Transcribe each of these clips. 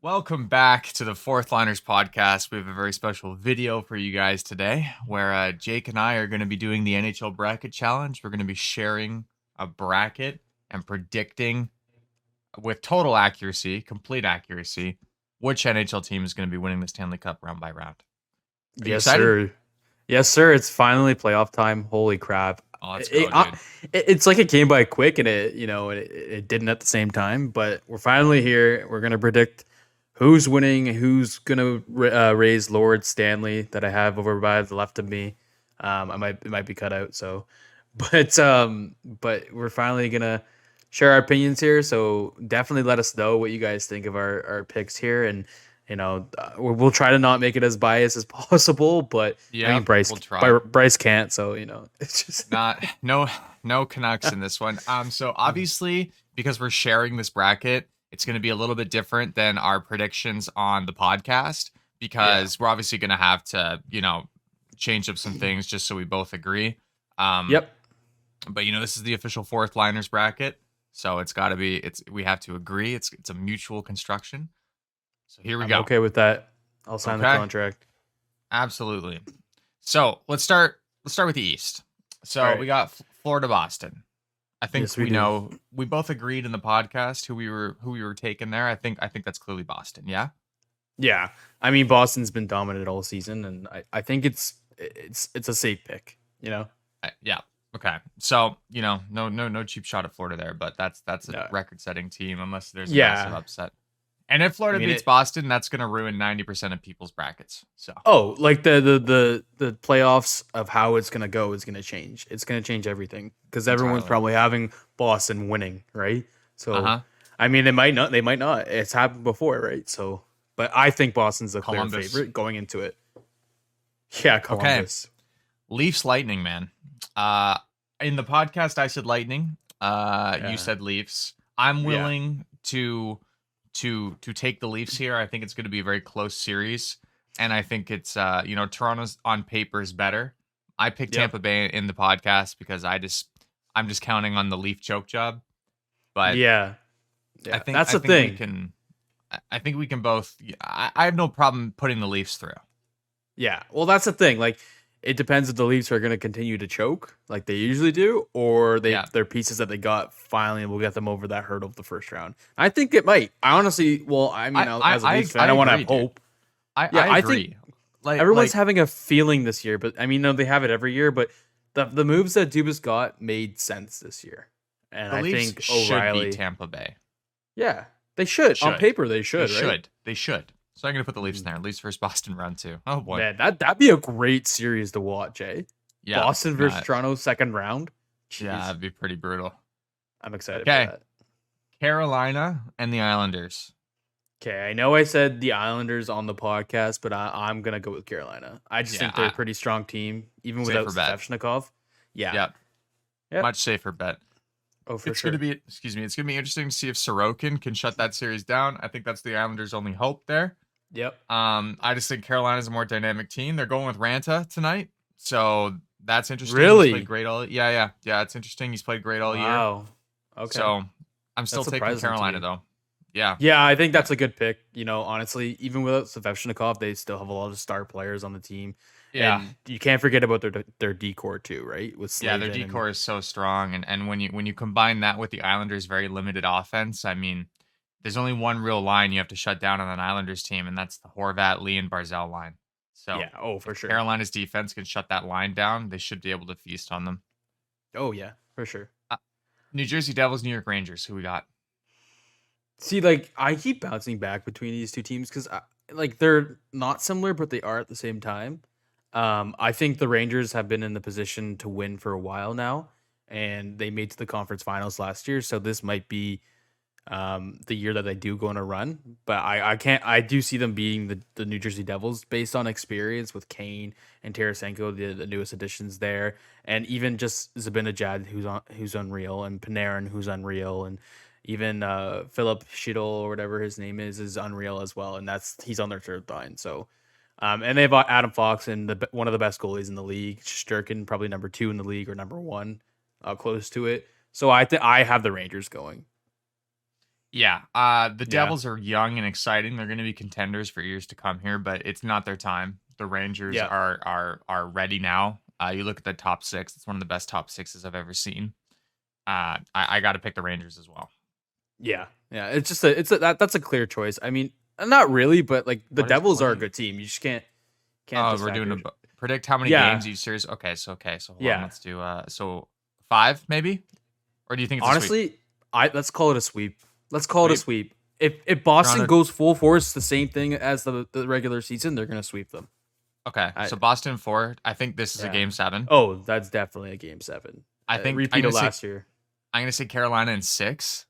Welcome back to the 4th Liners Podcast. We have a very special video for you guys today where Jake and I are going to be doing the NHL Bracket Challenge. We're going to be sharing a bracket and predicting with total accuracy, complete accuracy, which NHL team is going to be winning the Stanley Cup round by round. Yes, sir. Yes, sir. It's finally playoff time. Holy crap. Oh, let's go, it's like it came by quick and it didn't at the same time, but we're finally here. We're going to predict who's winning, who's going to raise Lord Stanley that I have over by the left of me. It might be cut out. So, but we're finally going to share our opinions here. So definitely let us know what you guys think of our picks here. And, we'll try to not make it as biased as possible, but yeah, I mean, Bryce can't. So, it's just no Canucks in this one. So obviously because we're sharing this bracket, it's going to be a little bit different than our predictions on the podcast because we're obviously going to have to, change up some things just so we both agree. Yep. But this is the official 4th Liners bracket. So it's gotta be, we have to agree. It's a mutual construction. So here we go. Okay with that. I'll sign the contract. Absolutely. So let's start with the East. So we got Florida, Boston. I think know we both agreed in the podcast who we were taking there. I think that's clearly Boston. Yeah. Yeah. I mean, Boston's been dominant all season and I think it's a safe pick, Yeah. Okay. So, no cheap shot at Florida there, but that's a record setting team unless there's a massive upset. And if Florida beats Boston, that's going to ruin 90% of people's brackets. So, like the playoffs of how it's going to go is going to change. It's going to change everything because everyone's probably having Boston winning, right? So, I mean, they might not. It's happened before, right? So, but I think Boston's the clear favorite going into it. Yeah, Columbus. Okay. Leafs Lightning, man. In the podcast, I said Lightning. You said Leafs. I'm willing to take the Leafs here. I think it's going to be a very close series, and I think it's Toronto's on paper is better. I picked Tampa Bay in the podcast because I'm just counting on the Leaf choke job. But yeah. I think that's the thing. I think we can both. I have no problem putting the Leafs through. Yeah, well, that's the thing. Like, it depends if the Leafs are going to continue to choke like they usually do, or their pieces that they got finally will get them over that hurdle of the first round. I think it might. I honestly, as a Leafs fan, I don't want to have hope. I agree. I think everyone's having a feeling this year, but I mean, no, they have it every year. But the moves that Dubas got made sense this year, and I think O'Reilly should be Tampa Bay. Yeah, they should. On paper, they should. They should. So I'm going to put the Leafs in there. Leafs versus Boston round 2. Oh, boy. Man, that'd be a great series to watch, eh? Yeah. Boston versus Toronto second round. Jeez. Yeah, that'd be pretty brutal. I'm excited for that. Carolina and the Islanders. Okay, I know I said the Islanders on the podcast, but I'm going to go with Carolina. I just think they're a pretty strong team, even without Svechnikov. Yeah. Yep. Much safer bet. Oh, for sure. It's going to be interesting to see if Sorokin can shut that series down. I think that's the Islanders' only hope there. Yep. I just think Carolina's a more dynamic team. They're going with Ranta tonight, so that's interesting. Really? He's played great all yeah. It's interesting. He's played great all year. Okay. So I'm still taking Carolina though. Yeah. Yeah, I think that's a good pick. Honestly, even without Svechnikov, they still have a lot of star players on the team. Yeah, and you can't forget about their decor too, right? With Slayton their decor is so strong, and when you combine that with the Islanders' very limited offense, I mean. There's only one real line you have to shut down on an Islanders team, and that's the Horvat, Lee, and Barzell line. So for sure. Carolina's defense can shut that line down. They should be able to feast on them. Oh, yeah, for sure. New Jersey Devils, New York Rangers, who we got? See, I keep bouncing back between these two teams because, they're not similar, but they are at the same time. I think the Rangers have been in the position to win for a while now, and they made to the conference finals last year, so this might be the year that they do go on a run, but I do see them beating the New Jersey Devils based on experience with Kane and Tarasenko, the newest additions there, and even just Zabinajad, who's unreal, and Panarin, who's unreal, and even Philip Shitul or whatever his name is unreal as well, and he's on their third line. So And they have Adam Fox and one of the best goalies in the league. Sturkin, probably number two in the league or number one, close to it. So I have the Rangers going. Yeah, the Devils are young and exciting. They're going to be contenders for years to come here, but it's not their time. The Rangers are ready now. You look at the top six; it's one of the best top sixes I've ever seen. I got to pick the Rangers as well. Yeah. It's just that's a clear choice. I mean, not really, but like the Devils are a good team. You just can't. Oh, we're doing predict how many games each series. Okay, so hold on, let's do so 5 maybe, or do you think it's honestly? A sweep? Let's call it a sweep. Let's call it a sweep. If Boston goes full force, the same thing as the regular season, they're going to sweep them. Okay, so Boston 4. I think this is a game 7. Oh, that's definitely a game 7. I think repeat of last year. I'm going to say Carolina in 6.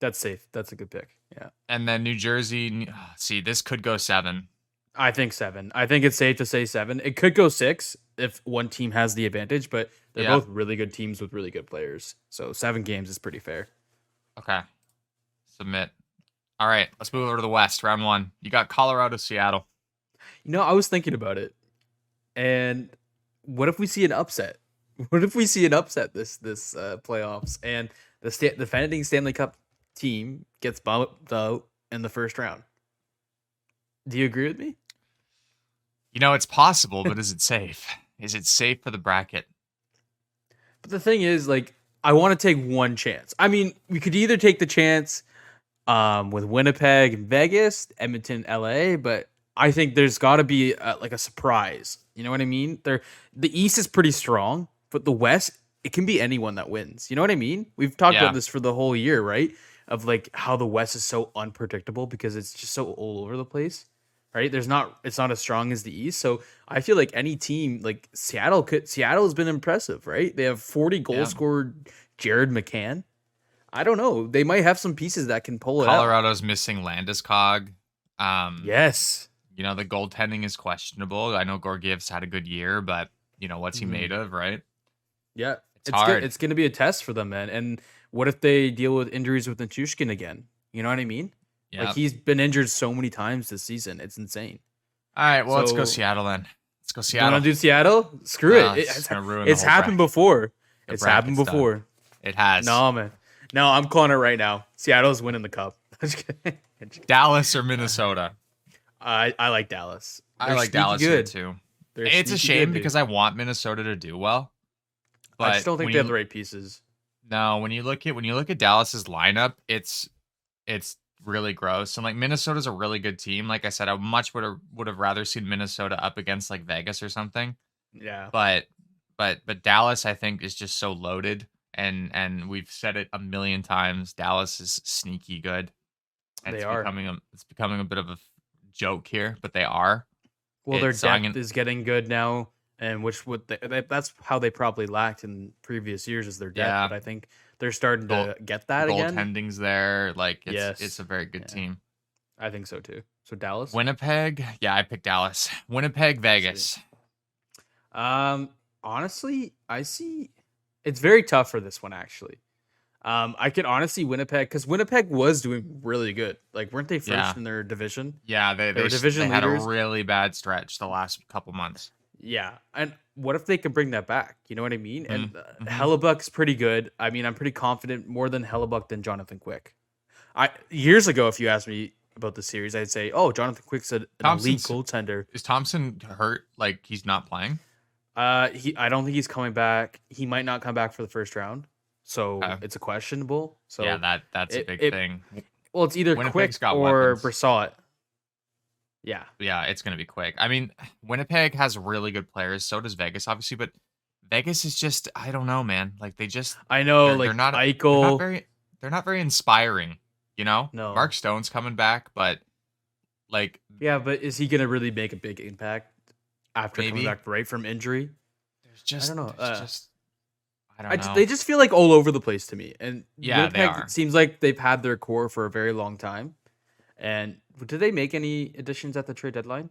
That's safe. That's a good pick. Yeah. And then New Jersey. See, this could go 7. I think 7. I think it's safe to say 7. It could go 6 if one team has the advantage, but they're both really good teams with really good players. So 7 games is pretty fair. Okay. Submit. All right, let's move over to the West, round 1. You got Colorado, Seattle. You know, I was thinking about it, and what if we see an upset? What if we see an upset this playoffs, and the defending Stanley Cup team gets bumped out in the first round? Do you agree with me? You know, it's possible, but is it safe? Is it safe for the bracket? But the thing is, like, I want to take one chance. I mean, we could either take the chance with Winnipeg and Vegas, Edmonton, LA, but I think there's got to be like a surprise. You know what I mean? The East is pretty strong, but the West, it can be anyone that wins. You know what I mean? We've talked about this for the whole year, right? Of like how the West is so unpredictable because it's just so all over the place, right? It's not as strong as the East. So I feel like any team, like Seattle has been impressive, right? They have 40 goals scored Jared McCann. I don't know. They might have some pieces that can pull it out. Colorado's missing Landeskog. Yes. You know, the goaltending is questionable. I know Gorgiev's had a good year, but, you know, what's he made of, right? Yeah. It's hard. It's going to be a test for them, man. And what if they deal with injuries with Natushkin again? You know what I mean? Yep. Like, he's been injured so many times this season. It's insane. All right, well, let's go Seattle then. Let's go Seattle. You want to do Seattle? Screw it. It's happened before. It's happened before. It has. No, man. No, I'm calling it right now. Seattle's winning the cup. Dallas or Minnesota? I like Dallas. I like Dallas good. Too. It's a shame because I want Minnesota to do well. But I just don't think they have the right pieces. No, when you look at Dallas's lineup, it's really gross. And like Minnesota's a really good team. Like I said, I much would have rather seen Minnesota up against like Vegas or something. Yeah. But Dallas, I think, is just so loaded. And we've said it a million times. Dallas is sneaky good. And it's becoming a bit of a joke here, but they are. Well, their depth is getting good now, and that's how they probably lacked in previous years is their depth. Yeah. But I think they're starting to get that again. Goaltending's there, like it's a very good team. I think so too. So Dallas, Winnipeg, yeah, I picked Dallas. Winnipeg, Vegas. Honestly, I see. It's very tough for this one, actually. I could honestly Winnipeg, because Winnipeg was doing really good. Like, weren't they first in their division? Yeah, they were division leaders. They had a really bad stretch the last couple months. Yeah, and what if they could bring that back? You know what I mean? Mm-hmm. And Hellebuck's pretty good. I mean, I'm pretty confident more than Hellebuck than Jonathan Quick. Years ago, if you asked me about the series, I'd say, oh, Jonathan Quick's an elite goaltender. Is Thompson hurt? Like, he's not playing? I don't think he's coming back. He might not come back for the first round, so it's a questionable. So yeah, that's a big thing. Well, it's either Winnipeg's Quick or Brossoit. Yeah, it's gonna be Quick. I mean, Winnipeg has really good players. So does Vegas, obviously, but Vegas is just I don't know, man. Like Eichel. They're not very inspiring. You know, no. Mark Stone's coming back, but like but is he gonna really make a big impact? After coming back right from injury, I don't know. They just feel like all over the place to me, and Winnipeg, it seems like they've had their core for a very long time. And did they make any additions at the trade deadline?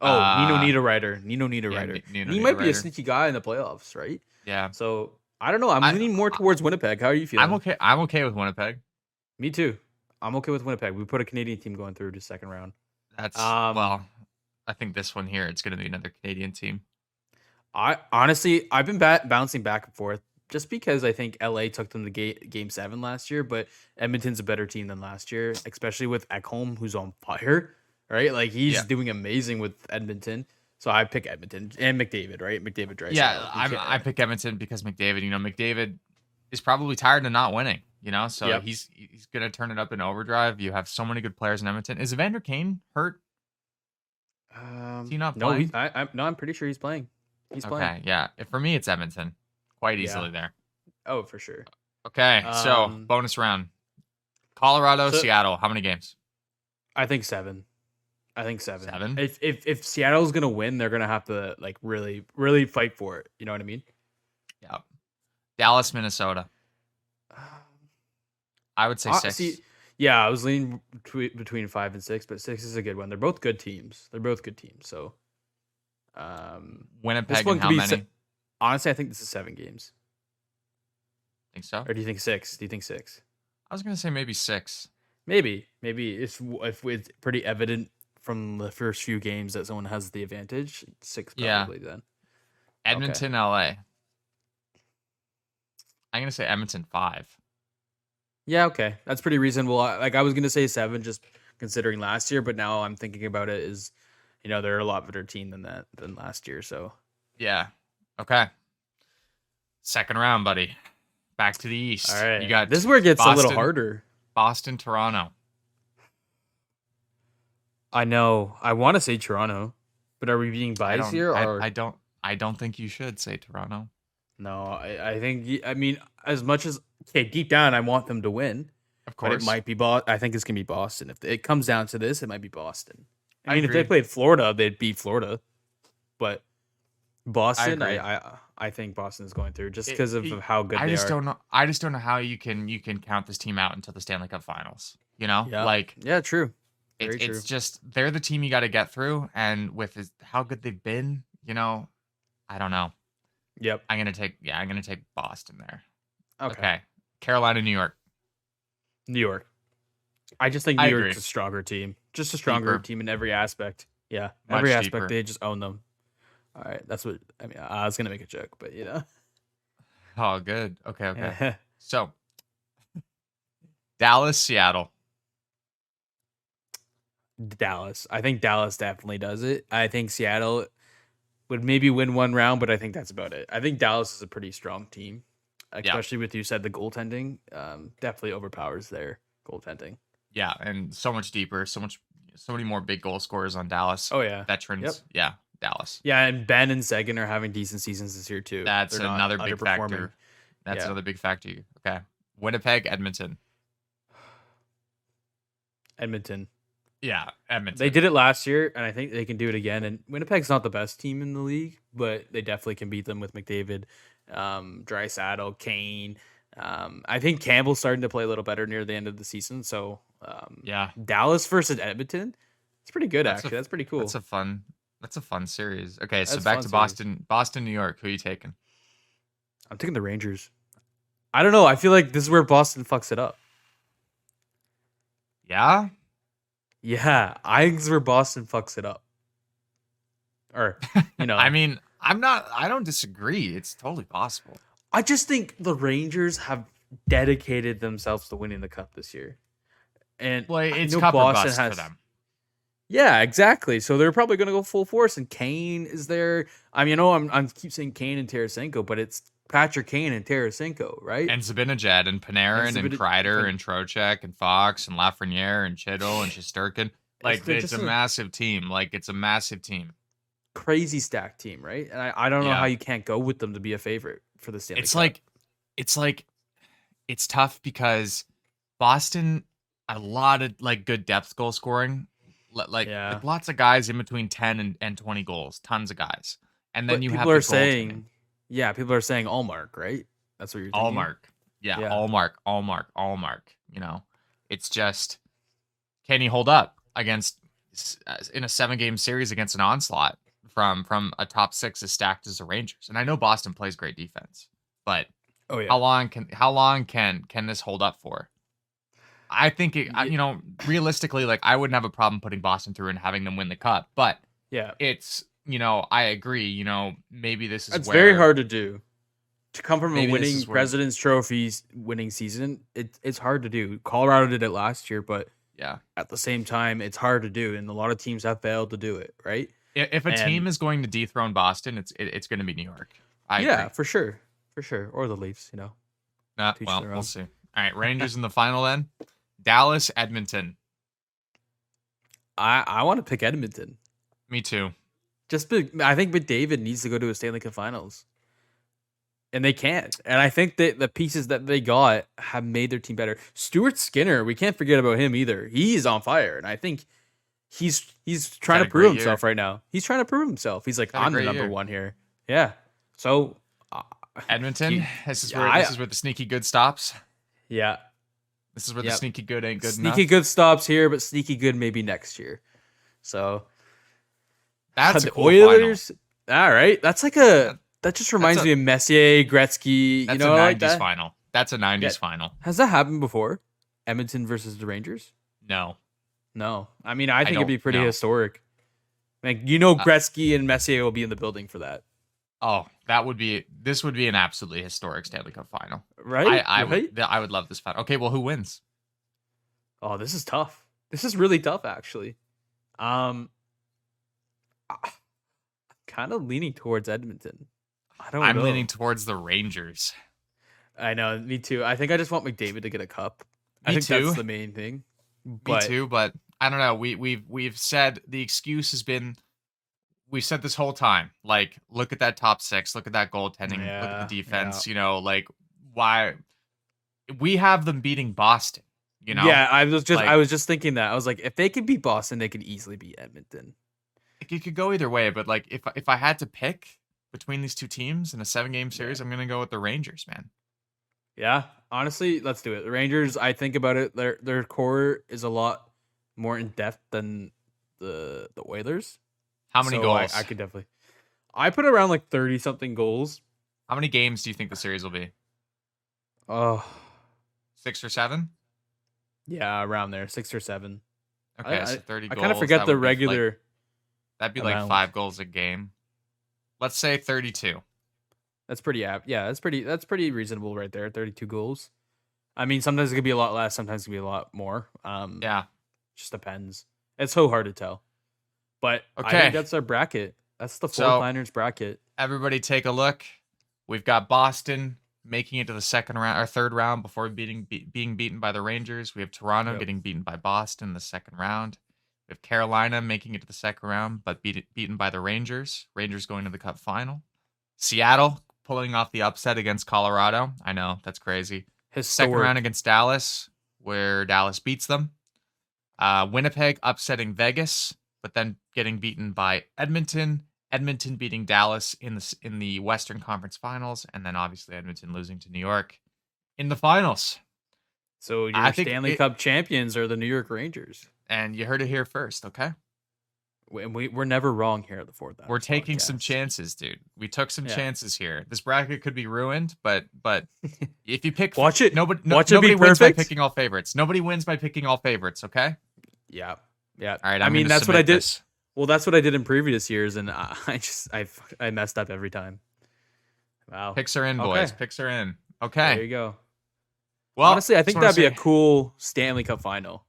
Oh, Nino Niederreiter. Yeah, he might be a sneaky guy in the playoffs, right? Yeah. So I don't know. I'm leaning more towards Winnipeg. How are you feeling? I'm okay with Winnipeg. Me too. I'm okay with Winnipeg. We put a Canadian team going through to second round. That's I think this one here, it's going to be another Canadian team. I honestly, I've been bouncing back and forth just because I think LA took them to game seven last year, but Edmonton's a better team than last year, especially with Ekholm, who's on fire, right? Like he's doing amazing with Edmonton. So I pick Edmonton and McDavid, right? McDavid, Dreisaitl. Yeah, I pick Edmonton because McDavid, McDavid is probably tired of not winning, so he's going to turn it up in overdrive. You have so many good players in Edmonton. Is Evander Kane hurt? Is he not playing? No, I'm pretty sure he's playing. He's playing. Yeah. For me, it's Edmonton. Quite easily there. Oh, for sure. Okay. So bonus round. Colorado, Seattle. How many games? I think seven. Seven. If Seattle's gonna win, they're gonna have to like really, really fight for it. You know what I mean? Yeah. Dallas, Minnesota. I would say six. I was leaning between 5 and 6, but 6 is a good one. They're both good teams. So, Winnipeg. And how many? Honestly, I think this is 7 games. Think so? Or do you think 6? I was gonna say maybe 6. Maybe if it's pretty evident from the first few games that someone has the advantage, 6 probably then. Edmonton, okay. LA. I'm going to say Edmonton 5. Yeah, okay. That's pretty reasonable. I was going to say 7 just considering last year, but now I'm thinking about it is, they're a lot better team than last year, so. Yeah. Okay. Second round, buddy. Back to the East. All right. You got this is where it gets Boston, a little harder. Boston, Toronto. I know. I want to say Toronto, but are we being biased here? Or? I don't think you should say Toronto. No, I think. I mean, as much as deep down, I want them to win. Of course, but it might be Boston. I think it's gonna be Boston. If it comes down to this, it might be Boston. I mean, agree. If they played Florida, they'd beat Florida. But Boston, I think Boston is going through just because of how good they are. I just don't know how you can count this team out until the Stanley Cup Finals. True. It's just they're the team you got to get through, and with how good they've been, I don't know. Yep, I'm gonna take Boston there. Okay. Carolina, New York. New York. I just think New York's a stronger team, team in every aspect. Yeah, every aspect they just own them. All right, that's what I mean. I was gonna make a joke, but Oh, good. Okay. Yeah. So, Dallas, Seattle. Dallas. I think Dallas definitely does it. I think Seattle would maybe win one round, but I think that's about it. I think Dallas is a pretty strong team, especially with you said the goaltending definitely overpowers their goaltending. Yeah, and so much deeper, so many more big goal scorers on Dallas. Oh yeah, veterans. Yep. Yeah, Dallas. Yeah, and Ben and Seguin are having decent seasons this year too. That's another big factor. Another big factor. Okay, Winnipeg, Edmonton. Yeah, Edmonton. They did it last year, and I think they can do it again. And Winnipeg's not the best team in the league, but they definitely can beat them with McDavid, Dreisaitl, Kane. I think Campbell's starting to play a little better near the end of the season. So, Dallas versus Edmonton, it's pretty good actually. That's pretty cool. That's a fun series. Okay, so back to Boston, series. Boston, New York. Who are you taking? I'm taking the Rangers. I don't know. I feel like this is where Boston fucks it up. Yeah. Yeah, I think it's where Boston fucks it up. Or, I mean, I don't disagree. It's totally possible. I just think the Rangers have dedicated themselves to winning the cup this year. And it's cup or bust for them. Yeah, exactly. So they're probably going to go full force, and Kane is there. I mean, I'm keep saying Kane and Tarasenko, but it's Patrick Kane and Tarasenko, right? And Zabinajad and Panarin and Kreider and Trocheck and Fox and Lafreniere and Shitul and Sturkin. It's a massive team. Crazy stacked team, right? And I don't know how you can't go with them to be a favorite for the Stanley Cup. It's tough because Boston, a lot of good depth goal scoring. Lots of guys in between 10 and 20 goals. Tons of guys. And then people are saying Allmark, right? That's what you're thinking. Allmark. Yeah. Allmark. It's just, can he hold up against in a 7-game series against an onslaught from a top 6 as stacked as the Rangers? And I know Boston plays great defense, but how long can this hold up for? I think realistically, I wouldn't have a problem putting Boston through and having them win the cup, but Yeah. It's, you know, I agree. You know, maybe this is It's very hard to do. To come from a winning President's Trophy winning season, it's hard to do. Colorado did it last year, but yeah, at the same time, it's hard to do. And a lot of teams have failed to do it, right? If a team is going to dethrone Boston, it's going to be New York. I agree. For sure. Or the Leafs, you know. We'll see. All right, Rangers in the final then. Dallas, Edmonton. I want to pick Edmonton. Me too. I think McDavid needs to go to a Stanley Cup Finals. And they can't. And I think that the pieces that they got have made their team better. Stuart Skinner, we can't forget about him either. He's on fire. And I think he's trying to prove himself right now. He's trying to prove himself. He's like, I'm the number one here. Yeah. So Edmonton, this is where the sneaky good stops. Yeah. This is where the sneaky good ain't good enough. Sneaky good stops here, but sneaky good maybe next year. So that's the cool Oilers. Final. All right. That's like that just reminds me of Messier, Gretzky. That's a 90s final. That's a 90s final. Has that happened before? Edmonton versus the Rangers? No. I mean, I think it'd be pretty historic. Like, Gretzky and Messier will be in the building for that. Oh, this would be an absolutely historic Stanley Cup final. Right? I would love this final. Okay, well, who wins? Oh, this is tough. This is really tough, actually. I'm kind of leaning towards Edmonton. I'm leaning towards the Rangers. I know, me too. I think I just want McDavid to get a cup. I think that's the main thing. But I don't know. We've said the excuse has been we've said this whole time. Like, look at that top six, look at that goaltending, look at the defense. You know, like why we have them beating Boston. You know, yeah. I was just thinking that. I was like, if they could beat Boston, they could easily beat Edmonton. Like, it could go either way, but like if I had to pick between these two teams in a 7-game series, I'm going to go with the Rangers, man. Yeah, honestly, let's do it. The Rangers, I think about it, their core is a lot more in depth than the Oilers. How many goals? I could definitely. I put around like 30-something goals. How many games do you think the series will be? Oh, 6 or 7? Yeah, around there, 6 or 7. Okay, so 30 goals. I kind of forget the regular. That'd be like 5 goals a game. Let's say 32. That's pretty apt. Yeah, that's pretty reasonable right there. 32 goals. I mean, sometimes it could be a lot less, sometimes it could be a lot more. Yeah. Just depends. It's so hard to tell. But okay. I think that's our bracket. That's the 4th Liners bracket. Everybody take a look. We've got Boston making it to the second round or third round before being beaten by the Rangers. We have Toronto getting beaten by Boston in the second round. We have Carolina making it to the second round, but beaten by the Rangers. Rangers going to the Cup final. Seattle pulling off the upset against Colorado. I know, that's crazy. Second round against Dallas, where Dallas beats them. Winnipeg upsetting Vegas, but then getting beaten by Edmonton. Edmonton beating Dallas in the Western Conference Finals, and then obviously Edmonton losing to New York in the finals. So your Stanley Cup champions are the New York Rangers. And you heard it here first, okay? And we're never wrong here at the 4th Liners. We're taking some chances, dude. We took some chances here. This bracket could be ruined, but if you pick... Watch it. Nobody wins by picking all favorites. Nobody wins by picking all favorites, okay? Yeah. All right, I mean, that's what I did. This. Well, that's what I did in previous years, and I messed up every time. Wow. Picks are in, boys. Okay. Picks are in. Okay. There you go. Well, honestly, I think that'd be a cool Stanley Cup final.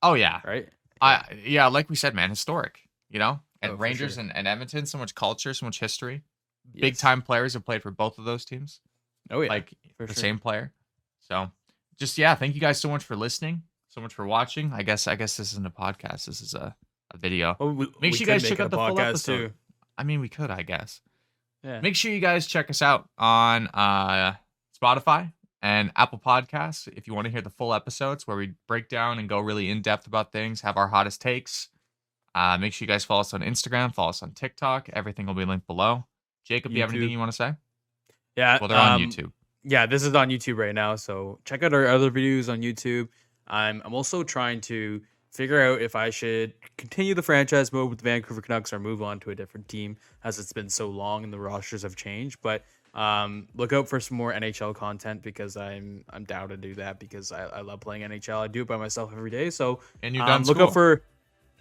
Oh yeah, right. Like we said, man, historic. You know, and Rangers and Edmonton, so much culture, so much history. Yes. Big time players have played for both of those teams. Oh yeah, like same player. So, thank you guys so much for listening, so much for watching. I guess this isn't a podcast. This is a video. Well, make sure you guys check out the full episode. Too. I mean, we could, I guess. Yeah. Make sure you guys check us out on Spotify. And Apple Podcasts, if you want to hear the full episodes where we break down and go really in depth about things, have our hottest takes. Make sure you guys follow us on Instagram, follow us on TikTok. Everything will be linked below. Jacob, do you have anything you want to say? Yeah. Well, they're on YouTube. Yeah, this is on YouTube right now. So check out our other videos on YouTube. I'm also trying to figure out if I should continue the franchise mode with the Vancouver Canucks or move on to a different team, as it's been so long and the rosters have changed. But look out for some more NHL content, because I'm down to do that, because I love playing NHL. I do it by myself every day. So look out for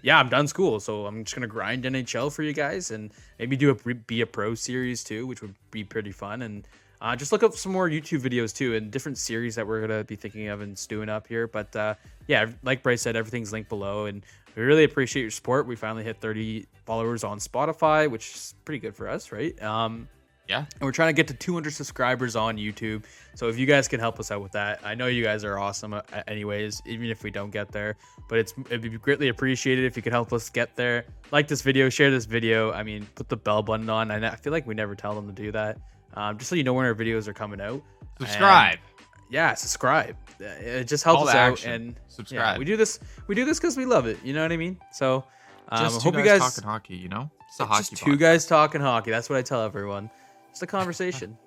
yeah, I'm done school, so I'm just gonna grind NHL for you guys and maybe do a be a pro series too, which would be pretty fun. And just look up some more YouTube videos too and different series that we're gonna be thinking of and stewing up here. But yeah, like Bryce said, everything's linked below, and we really appreciate your support. We finally hit 30 followers on Spotify, which is pretty good for us, right? Yeah, and we're trying to get to 200 subscribers on YouTube. So if you guys can help us out with that, I know you guys are awesome anyways, even if we don't get there, but it'd be greatly appreciated if you could help us get there. Like this video, share this video. I mean, put the bell button on. I feel like we never tell them to do that. Just so you know when our videos are coming out. Subscribe. And, yeah, subscribe. It just helps all us out. And subscribe. Yeah, we do this because we love it. You know what I mean? So just two hope guys talking hockey, you know? It's a hockey just two podcast. Guys talking hockey. That's what I tell everyone. Just a conversation,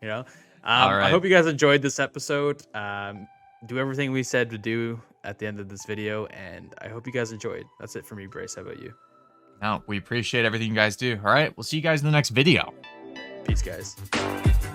you know? All right. I hope you guys enjoyed this episode. Do everything we said to do at the end of this video, and I hope you guys enjoyed. That's it for me, Brace. How about you? No, we appreciate everything you guys do. All right, we'll see you guys in the next video. Peace, guys.